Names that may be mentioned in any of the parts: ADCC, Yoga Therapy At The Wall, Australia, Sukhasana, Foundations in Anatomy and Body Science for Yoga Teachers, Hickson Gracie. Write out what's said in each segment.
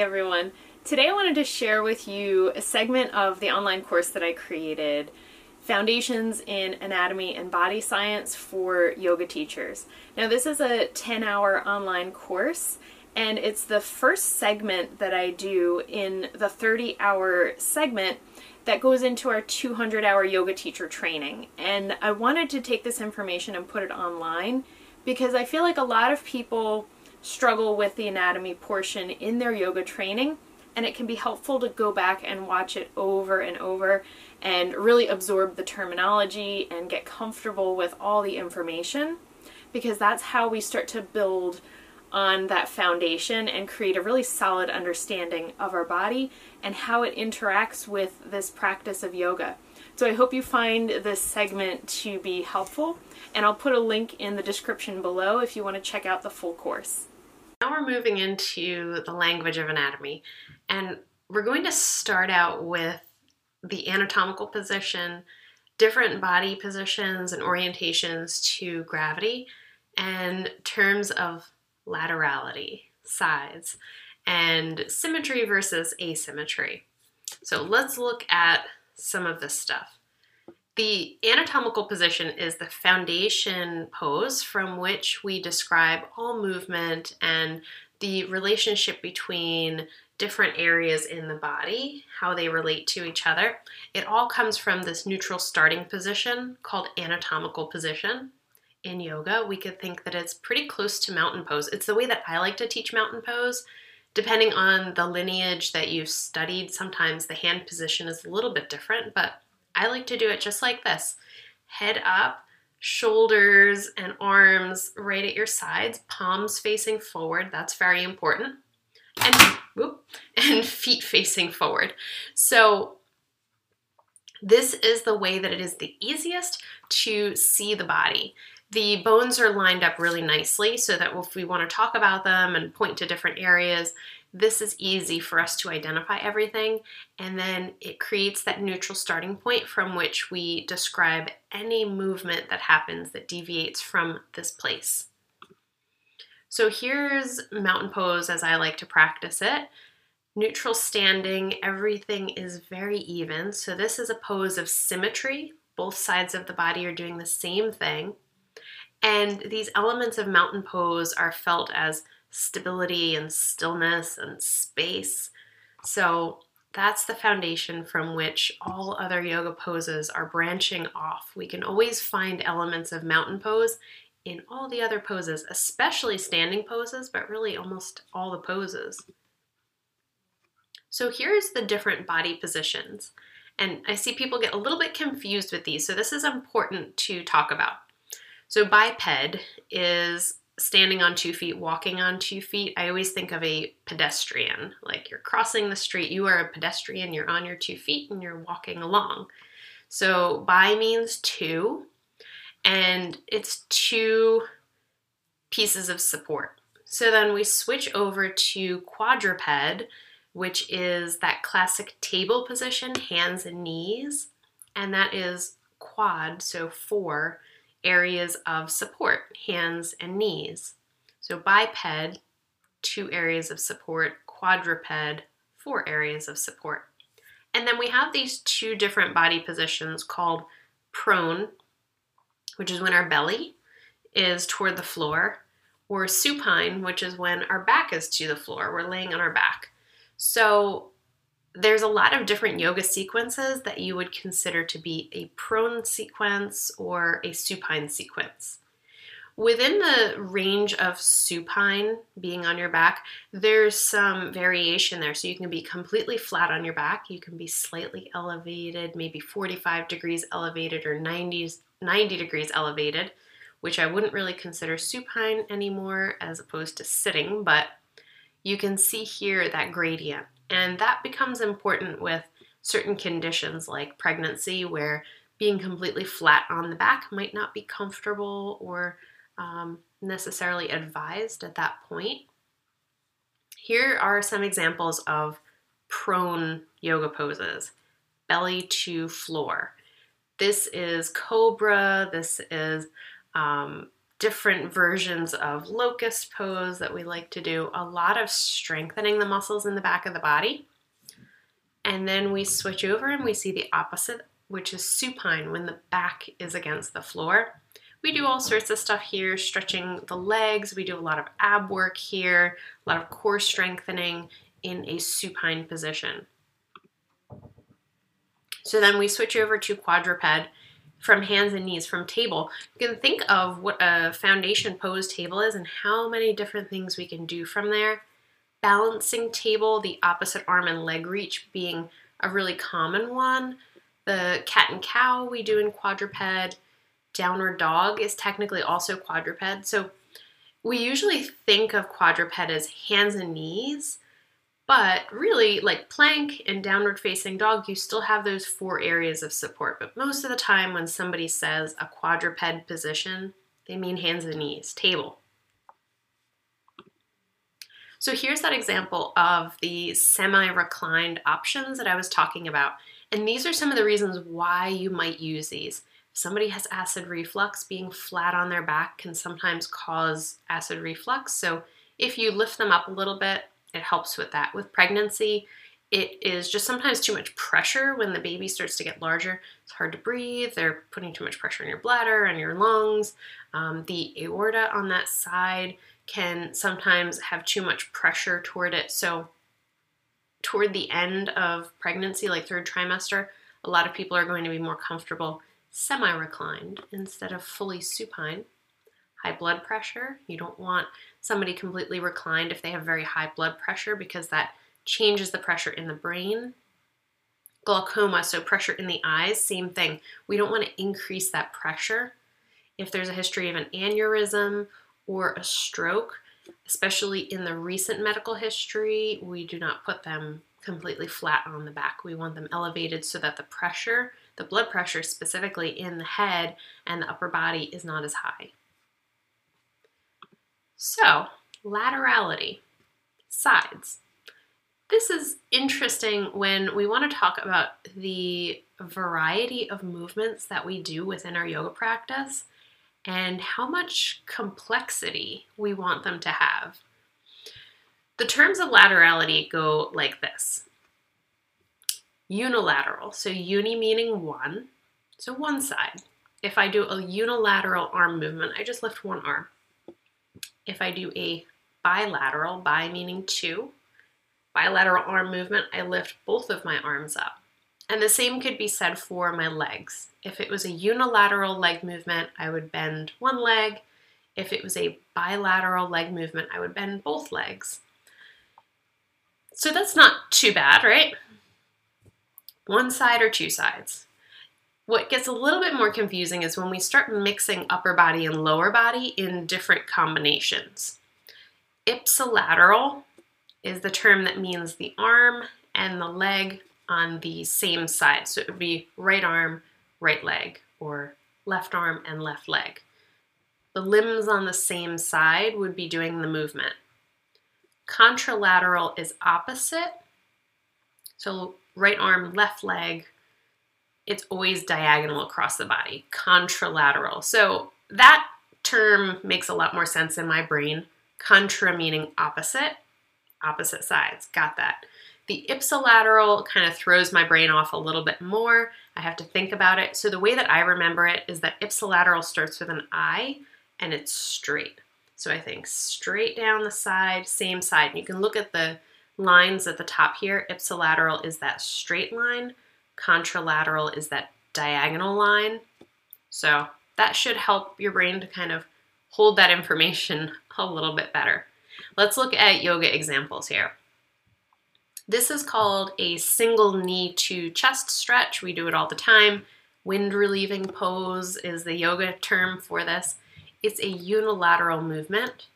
everyone. Today I wanted to share with you a segment of the online course that I created, Foundations in Anatomy and Body Science for Yoga Teachers. Now this is a 10-hour online course, and it's the first segment that I do in the 30-hour segment that goes into our 200-hour yoga teacher training. And I wanted to take this information and put it online because I feel like a lot of people struggle with the anatomy portion in their yoga training, and it can be helpful to go back and watch it over and over and really absorb the terminology and get comfortable with all the information, because that's how we start to build on that foundation and create a really solid understanding of our body and how it interacts with this practice of yoga. So I hope you find this segment to be helpful, and I'll put a link in the description below if you want to check out the full course. Now we're moving into the language of anatomy, and we're going to start out with the anatomical position, different body positions and orientations to gravity, and terms of laterality, sides, and symmetry versus asymmetry. So let's look at some of this stuff. The anatomical position is the foundation pose from which we describe all movement and the relationship between different areas in the body, how they relate to each other. It all comes from this neutral starting position called anatomical position. In yoga, we could think that it's pretty close to mountain pose. It's the way that I like to teach mountain pose. Depending on the lineage that you've studied, sometimes the hand position is a little bit different, but I like to do it just like this. Head up, shoulders and arms right at your sides, palms facing forward, that's very important, and feet facing forward. So this is the way that it is the easiest to see the body. The bones are lined up really nicely so that if we want to talk about them and point to different areas, this is easy for us to identify everything, and then it creates that neutral starting point from which we describe any movement that happens that deviates from this place. So here's mountain pose as I like to practice it. Neutral standing, everything is very even. So this is a pose of symmetry. Both sides of the body are doing the same thing. And these elements of mountain pose are felt as stability and stillness and space. So that's the foundation from which all other yoga poses are branching off. We can always find elements of mountain pose in all the other poses, especially standing poses, but really almost all the poses. So here's the different body positions. And I see people get a little bit confused with these, so this is important to talk about. So biped is standing on 2 feet, walking on 2 feet. I always think of a pedestrian, like you're crossing the street, you are a pedestrian, you're on your 2 feet and you're walking along. So bi means two, and it's two pieces of support. So then we switch over to quadruped, which is that classic table position, hands and knees, and that is quad, so four areas of support, hands and knees. So biped, two areas of support, quadruped, four areas of support. And then we have these two different body positions called prone, which is when our belly is toward the floor, or supine, which is when our back is to the floor, we're laying on our back. So there's a lot of different yoga sequences that you would consider to be a prone sequence or a supine sequence. Within the range of supine, being on your back, there's some variation there. So you can be completely flat on your back, you can be slightly elevated, maybe 45 degrees elevated or 90 degrees elevated, which I wouldn't really consider supine anymore as opposed to sitting, but you can see here that gradient. And that becomes important with certain conditions like pregnancy, where being completely flat on the back might not be comfortable or necessarily advised at that point. Here are some examples of prone yoga poses. Belly to floor. This is cobra, this is different versions of locust pose that we like to do, a lot of strengthening the muscles in the back of the body. And then we switch over and we see the opposite, which is supine, when the back is against the floor. We do all sorts of stuff here, stretching the legs. We do a lot of ab work here, a lot of core strengthening in a supine position. So then we switch over to quadruped from hands and knees, from table. You can think of what a foundation pose table is and how many different things we can do from there. Balancing table, the opposite arm and leg reach being a really common one. The cat and cow we do in quadruped. Downward dog is technically also quadruped. So we usually think of quadruped as hands and knees, but really, like plank and downward facing dog, you still have those four areas of support. But most of the time when somebody says a quadruped position, they mean hands and knees, table. So here's that example of the semi-reclined options that I was talking about. And these are some of the reasons why you might use these. If somebody has acid reflux, being flat on their back can sometimes cause acid reflux. So if you lift them up a little bit, it helps with that. With pregnancy, it is just sometimes too much pressure when the baby starts to get larger. It's hard to breathe. They're putting too much pressure on your bladder and your lungs. The aorta on that side can sometimes have too much pressure toward it. So toward the end of pregnancy, like third trimester, a lot of people are going to be more comfortable semi-reclined instead of fully supine. High blood pressure. You don't want somebody completely reclined if they have very high blood pressure, because that changes the pressure in the brain. Glaucoma, so pressure in the eyes, same thing. We don't want to increase that pressure. If there's a history of an aneurysm or a stroke, especially in the recent medical history, we do not put them completely flat on the back. We want them elevated so that the pressure, the blood pressure specifically in the head and the upper body, is not as high. So, laterality, sides. This is interesting when we want to talk about the variety of movements that we do within our yoga practice and how much complexity we want them to have. The terms of laterality go like this. Unilateral, so uni meaning one, so one side. If I do a unilateral arm movement, I just lift one arm. If I do a bilateral, bi meaning two, bilateral arm movement, I lift both of my arms up. And the same could be said for my legs. If it was a unilateral leg movement, I would bend one leg. If it was a bilateral leg movement, I would bend both legs. So that's not too bad, right? One side or two sides. What gets a little bit more confusing is when we start mixing upper body and lower body in different combinations. Ipsilateral is the term that means the arm and the leg on the same side. So it would be right arm, right leg, or left arm and left leg. The limbs on the same side would be doing the movement. Contralateral is opposite. So right arm, left leg. It's always diagonal across the body, contralateral. So that term makes a lot more sense in my brain. Contra meaning opposite, opposite sides, got that. The ipsilateral kind of throws my brain off a little bit more. I have to think about it. So the way that I remember it is that ipsilateral starts with an I and it's straight. So I think straight down the side, same side. And you can look at the lines at the top here. Ipsilateral is that straight line. Contralateral is that diagonal line. So that should help your brain to kind of hold that information a little bit better. Let's look at yoga examples here. This is called a single knee to chest stretch. We do it all the time. Wind relieving pose is the yoga term for this. It's a unilateral movement,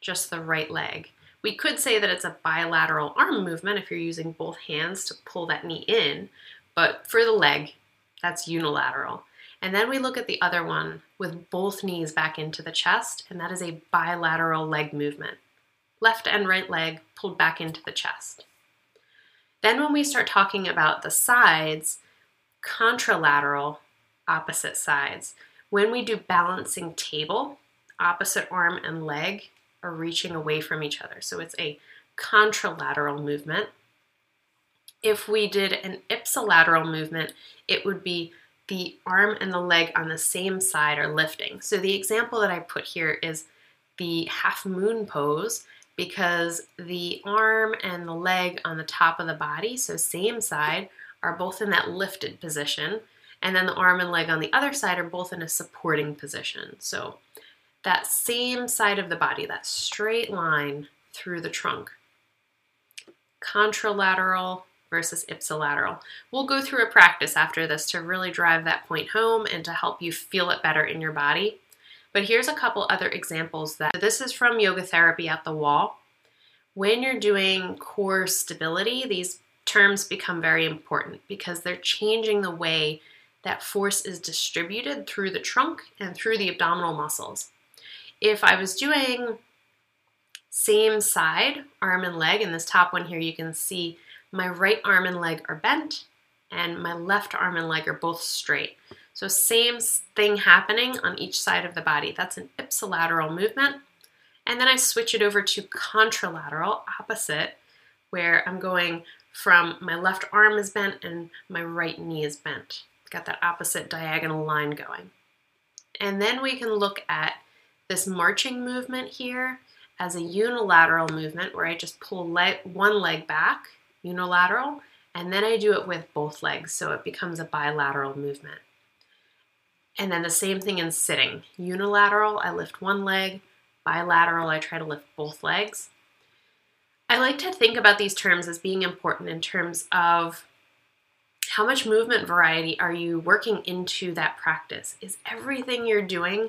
just the right leg. We could say that it's a bilateral arm movement if you're using both hands to pull that knee in. But for the leg, that's unilateral. And then we look at the other one with both knees back into the chest, and that is a bilateral leg movement. Left and right leg pulled back into the chest. Then when we start talking about the sides, contralateral, opposite sides. When we do balancing table, opposite arm and leg are reaching away from each other. So it's a contralateral movement. If we did an ipsilateral movement, it would be the arm and the leg on the same side are lifting. So the example that I put here is the half moon pose, because the arm and the leg on the top of the body, so same side, are both in that lifted position, and then the arm and leg on the other side are both in a supporting position. So that same side of the body, that straight line through the trunk. Contralateral versus ipsilateral. We'll go through a practice after this to really drive that point home and to help you feel it better in your body. But here's a couple other examples. This is from Yoga Therapy at the Wall. When you're doing core stability, these terms become very important because they're changing the way that force is distributed through the trunk and through the abdominal muscles. If I was doing same side, arm and leg, in this top one here you can see my right arm and leg are bent and my left arm and leg are both straight. So same thing happening on each side of the body. That's an ipsilateral movement. And then I switch it over to contralateral, opposite, where I'm going from my left arm is bent and my right knee is bent. Got that opposite diagonal line going. And then we can look at this marching movement here as a unilateral movement where I just pull one leg back, unilateral, and then I do it with both legs, so it becomes a bilateral movement. And then the same thing in sitting. Unilateral, I lift one leg. Bilateral, I try to lift both legs. I like to think about these terms as being important in terms of how much movement variety are you working into that practice? Is everything you're doing,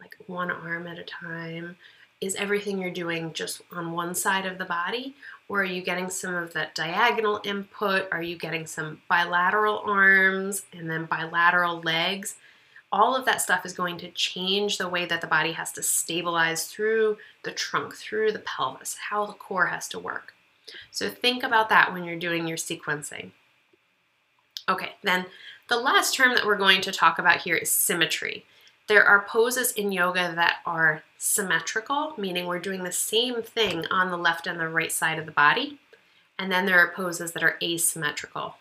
like one arm at a time, is everything you're doing just on one side of the body? Or are you getting some of that diagonal input? Are you getting some bilateral arms and then bilateral legs? All of that stuff is going to change the way that the body has to stabilize through the trunk, through the pelvis, how the core has to work. So think about that when you're doing your sequencing. Okay, then the last term that we're going to talk about here is symmetry. There are poses in yoga that are symmetrical, meaning we're doing the same thing on the left and the right side of the body. And then there are poses that are asymmetrical.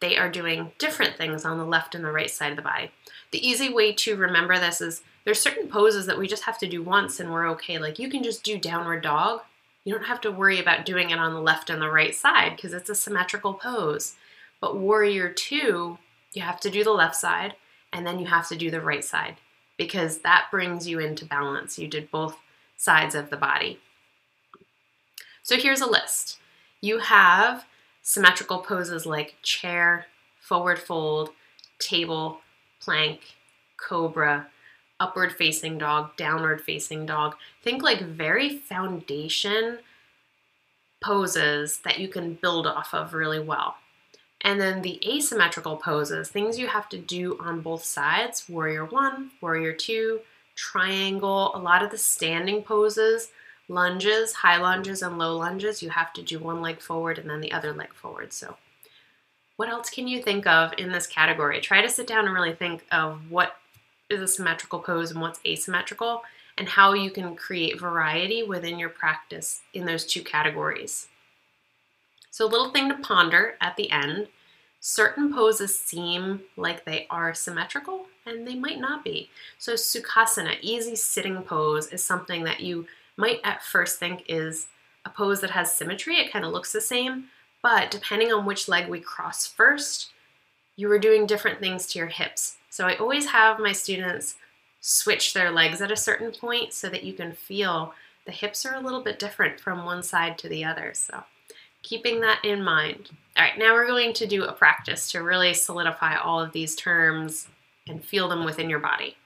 They are doing different things on the left and the right side of the body. The easy way to remember this is there's certain poses that we just have to do once and we're okay. Like you can just do downward dog. You don't have to worry about doing it on the left and the right side because it's a symmetrical pose. But warrior two, you have to do the left side and then you have to do the right side because that brings you into balance. You did both sides of the body. So here's a list. You have symmetrical poses like chair, forward fold, table, plank, cobra, upward facing dog, downward facing dog. Think like very foundation poses that you can build off of really well. And then the asymmetrical poses, things you have to do on both sides, warrior one, warrior two, triangle, a lot of the standing poses, lunges, high lunges and low lunges, you have to do one leg forward and then the other leg forward. So what else can you think of in this category? Try to sit down and really think of what is a symmetrical pose and what's asymmetrical and how you can create variety within your practice in those two categories. So a little thing to ponder at the end, certain poses seem like they are symmetrical and they might not be. So Sukhasana, easy sitting pose, is something that you might at first think is a pose that has symmetry. It kind of looks the same, but depending on which leg we cross first, you are doing different things to your hips. So I always have my students switch their legs at a certain point so that you can feel the hips are a little bit different from one side to the other. So keeping that in mind. All right, now we're going to do a practice to really solidify all of these terms and feel them within your body.